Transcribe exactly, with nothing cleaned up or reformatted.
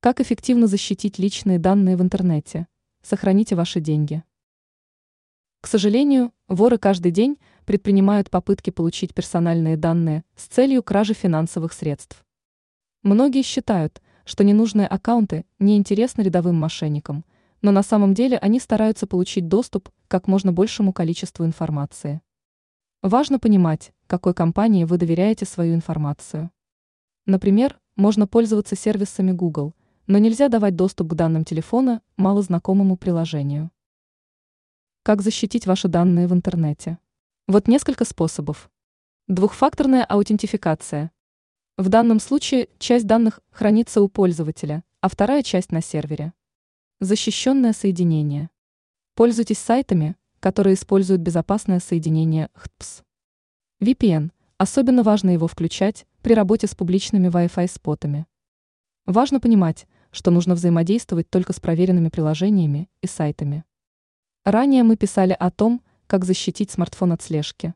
Как эффективно защитить личные данные в интернете? Сохраните ваши деньги. К сожалению, воры каждый день предпринимают попытки получить персональные данные с целью кражи финансовых средств. Многие считают, что ненужные аккаунты неинтересны рядовым мошенникам, но на самом деле они стараются получить доступ к как можно большему количеству информации. Важно понимать, какой компании вы доверяете свою информацию. Например, можно пользоваться сервисами Google, но нельзя давать доступ к данным телефона малознакомому приложению. Как защитить ваши данные в интернете? Вот несколько способов. Двухфакторная аутентификация. В данном случае часть данных хранится у пользователя, а вторая часть на сервере. Защищенное соединение. Пользуйтесь сайтами, которые используют безопасное соединение эйч ти ти пи эс. ви пи эн. Особенно важно его включать при работе с публичными Wi-Fi спотами. Важно понимать, что нужно взаимодействовать только с проверенными приложениями и сайтами. Ранее мы писали о том, как защитить смартфон от слежки.